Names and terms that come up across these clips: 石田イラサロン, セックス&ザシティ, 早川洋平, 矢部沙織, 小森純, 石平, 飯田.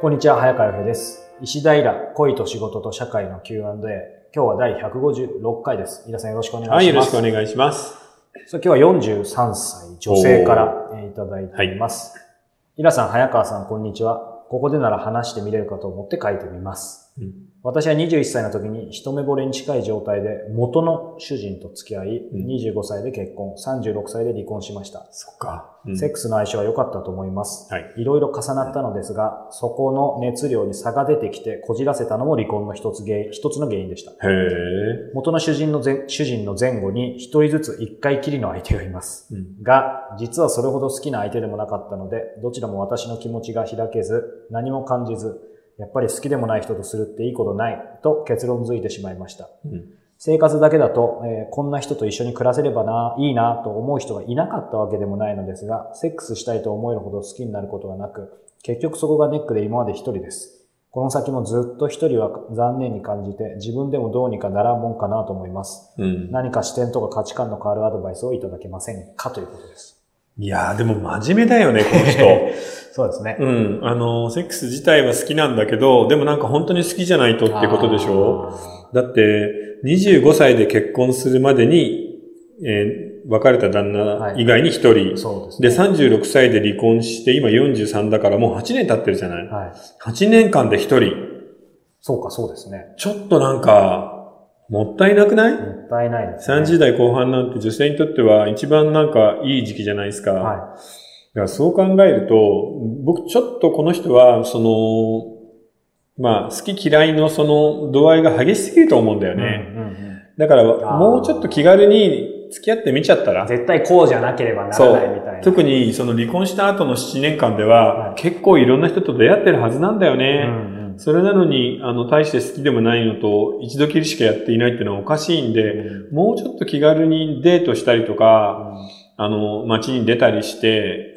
こんにちは、早川洋平です。石平、恋と仕事と社会の Q&A。今日は第156回です。飯田さんよろしくお願いします。はい、よろしくお願いします。今日は43歳女性からいただいています。はい、飯田さん、早川さん、こんにちは。ここでなら話してみれるかと思って書いてみます。うん、私は21歳の時に一目惚れに近い状態で元の主人と付き合い、25歳で結婚、36歳で離婚しました。そっか。セックスの相性は良かったと思います。はい。いろいろ重なったのですが、そこの熱量に差が出てきてこじらせたのも離婚の一つの原因でした。へー。元の主人の前後に一人ずつ一回きりの相手がいます。が、実はそれほど好きな相手でもなかったので、どちらも私の気持ちが開けず、何も感じず、やっぱり好きでもない人とするっていいことないと結論づいてしまいました。うん、生活だけだと、こんな人と一緒に暮らせればいいなと思う人がいなかったわけでもないのですが、セックスしたいと思えるほど好きになることがなく、結局そこがネックで今まで一人です。この先もずっと一人は残念に感じて、自分でもどうにかならんもんかなと思います。うん、何か視点とか価値観の変わるアドバイスをいただけませんかということです。いやー、でも真面目だよね、この人。そうですね。うん。セックス自体は好きなんだけど、でもなんか本当に好きじゃないとってことでしょ？だって、25歳で結婚するまでに、別れた旦那以外に1人。はい、そうですね。で、36歳で離婚して、今43だからもう8年経ってるじゃない？はい。8年間で1人。そうか、そうですね。ちょっとなんか、もったいなくない？もったいないですね。30代後半なんて女性にとっては一番なんかいい時期じゃないですか。はい。だからそう考えると、僕ちょっとこの人は、まあ、好き嫌いのその度合いが激しすぎると思うんだよね。うんうんうん、だから、もうちょっと気軽に付き合ってみちゃったら。絶対こうじゃなければならないみたいな。特にその離婚した後の7年間では、結構いろんな人と出会ってるはずなんだよね。うんうん、それなのに、大して好きでもないのと、一度きりしかやっていないっていうのはおかしいんで、うん、もうちょっと気軽にデートしたりとか、うん、街に出たりして、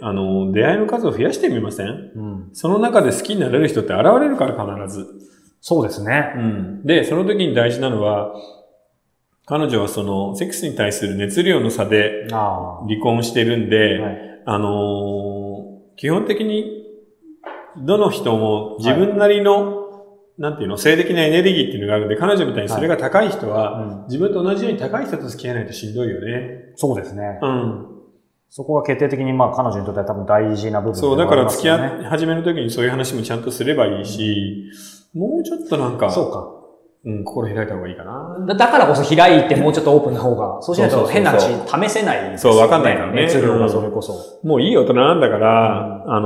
出会いの数を増やしてみません？うん、その中で好きになれる人って現れるから必ず。そうですね。うん。で、その時に大事なのは、彼女はその、セックスに対する熱量の差で、離婚してるんで、はい、基本的に、どの人も自分なりの、はい、なんていうの、性的なエネルギーっていうのがあるんで、彼女みたいにそれが高い人は、はい、うん、自分と同じように高い人と付き合わないとしんどいよね。そうですね。うん。そこが決定的に、まあ彼女にとっては多分大事な部分ですね。そう、だから付き合い始めの時にそういう話もちゃんとすればいいし、うん、もうちょっとなんか、そうか。うん、心開いた方がいいかな。だからこそ開いてもうちょっとオープンな方が、そうしないと変な話試せないですよね。そう、わかんないからね。熱量がそれこそ。もういい大人なんだから、うん、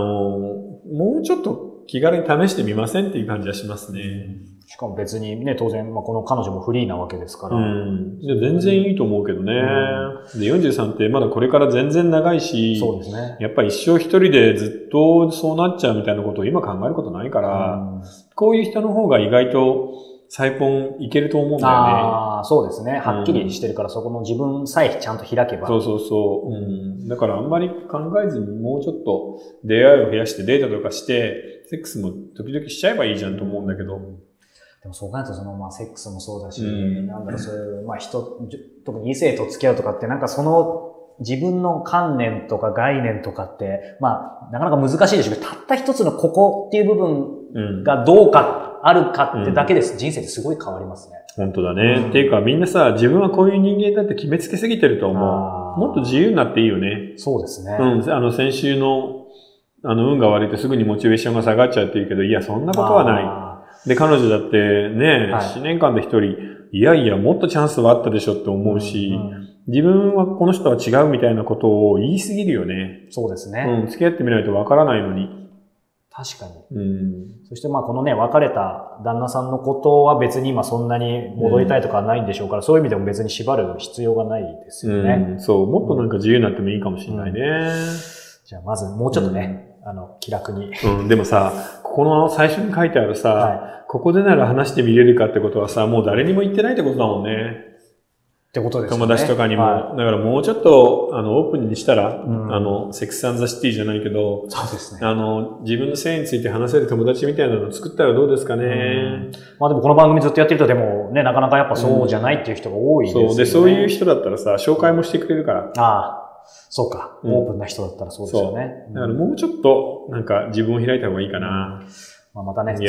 もうちょっと気軽に試してみませんっていう感じはしますね。うん、しかも別にね、当然、まあ、この彼女もフリーなわけですから。うん。全然いいと思うけどね。うん、で、43ってまだこれから全然長いし、そうですね。やっぱり一生一人でずっとそうなっちゃうみたいなことを今考えることないから、うん、こういう人の方が意外と再婚いけると思うんだよね。ああ、そうですね。はっきりしてるから、うん、そこの自分さえちゃんと開けば。そうそうそう。うん、だからあんまり考えずにもうちょっと出会いを増やしてデータとかして、セックスも時々しちゃえばいいじゃんと思うんだけど。うん、でもそう考えると、まあセックスもそうだし、うん、なんだろう、そういう、まあ特に異性と付き合うとかってなんか自分の観念とか概念とかって、まあ、なかなか難しいでしょうけど、たった一つのここっていう部分がどうか、うん、あるかってだけです。うん、人生ってすごい変わりますね。本当だね。うん、っていうか、みんなさ、自分はこういう人間だって決めつけすぎてると思う。もっと自由になっていいよね。そうですね。うん、先週の、運が悪いとすぐにモチベーションが下がっちゃうって言うけど、いや、そんなことはない。で、彼女だってね、はい、7年間で一人、いやいや、もっとチャンスはあったでしょって思うし、うんうん、自分はこの人は違うみたいなことを言いすぎるよね。そうですね。うん、付き合ってみないとわからないのに。確かに。うん。そしてまあこのね、別れた旦那さんのことは別に今そんなに戻りたいとかはないんでしょうから、うん、そういう意味でも別に縛る必要がないですよね。うん、そう、もっとなんか自由になってもいいかもしれないね。うんうん、じゃあまずもうちょっとね、うん、気楽に。うん、でもさ、この最初に書いてあるさ、はい、ここでなら話してみれるかってことはさ、もう誰にも言ってないってことだもんね。ってことですね、友達とかにも。はい、だからもうちょっと、オープンにしたら、うん、セックス&ザシティじゃないけど、そうですね。自分の性について話せる友達みたいなのを作ったらどうですかね。うん、まあでもこの番組ずっとやってるとでもね、なかなかやっぱそうじゃないっていう人が多いですよね。そうで、そういう人だったらさ、紹介もしてくれるから。ああ。そうか。オープンな人だったらそうですよね。だからもうちょっと、なんか自分を開いた方がいいかな。まあ、またね、次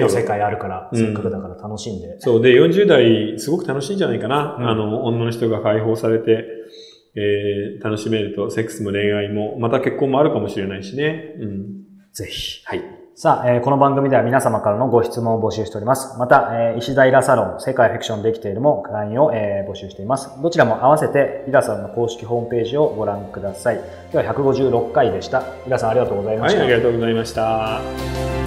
の世界あるから、せっかくだから楽しんで。そう。で、40代、すごく楽しいんじゃないかな。女の人が解放されて、楽しめると、セックスも恋愛も、また結婚もあるかもしれないしね。うん。ぜひ。はい。さあ、この番組では皆様からのご質問を募集しております。また、石田イラサロン、世界フィクションできているも、LINE を、募集しています。どちらも合わせて、イラさんの公式ホームページをご覧ください。今日は156回でした。イラさんありがとうございました。はい、ありがとうございました。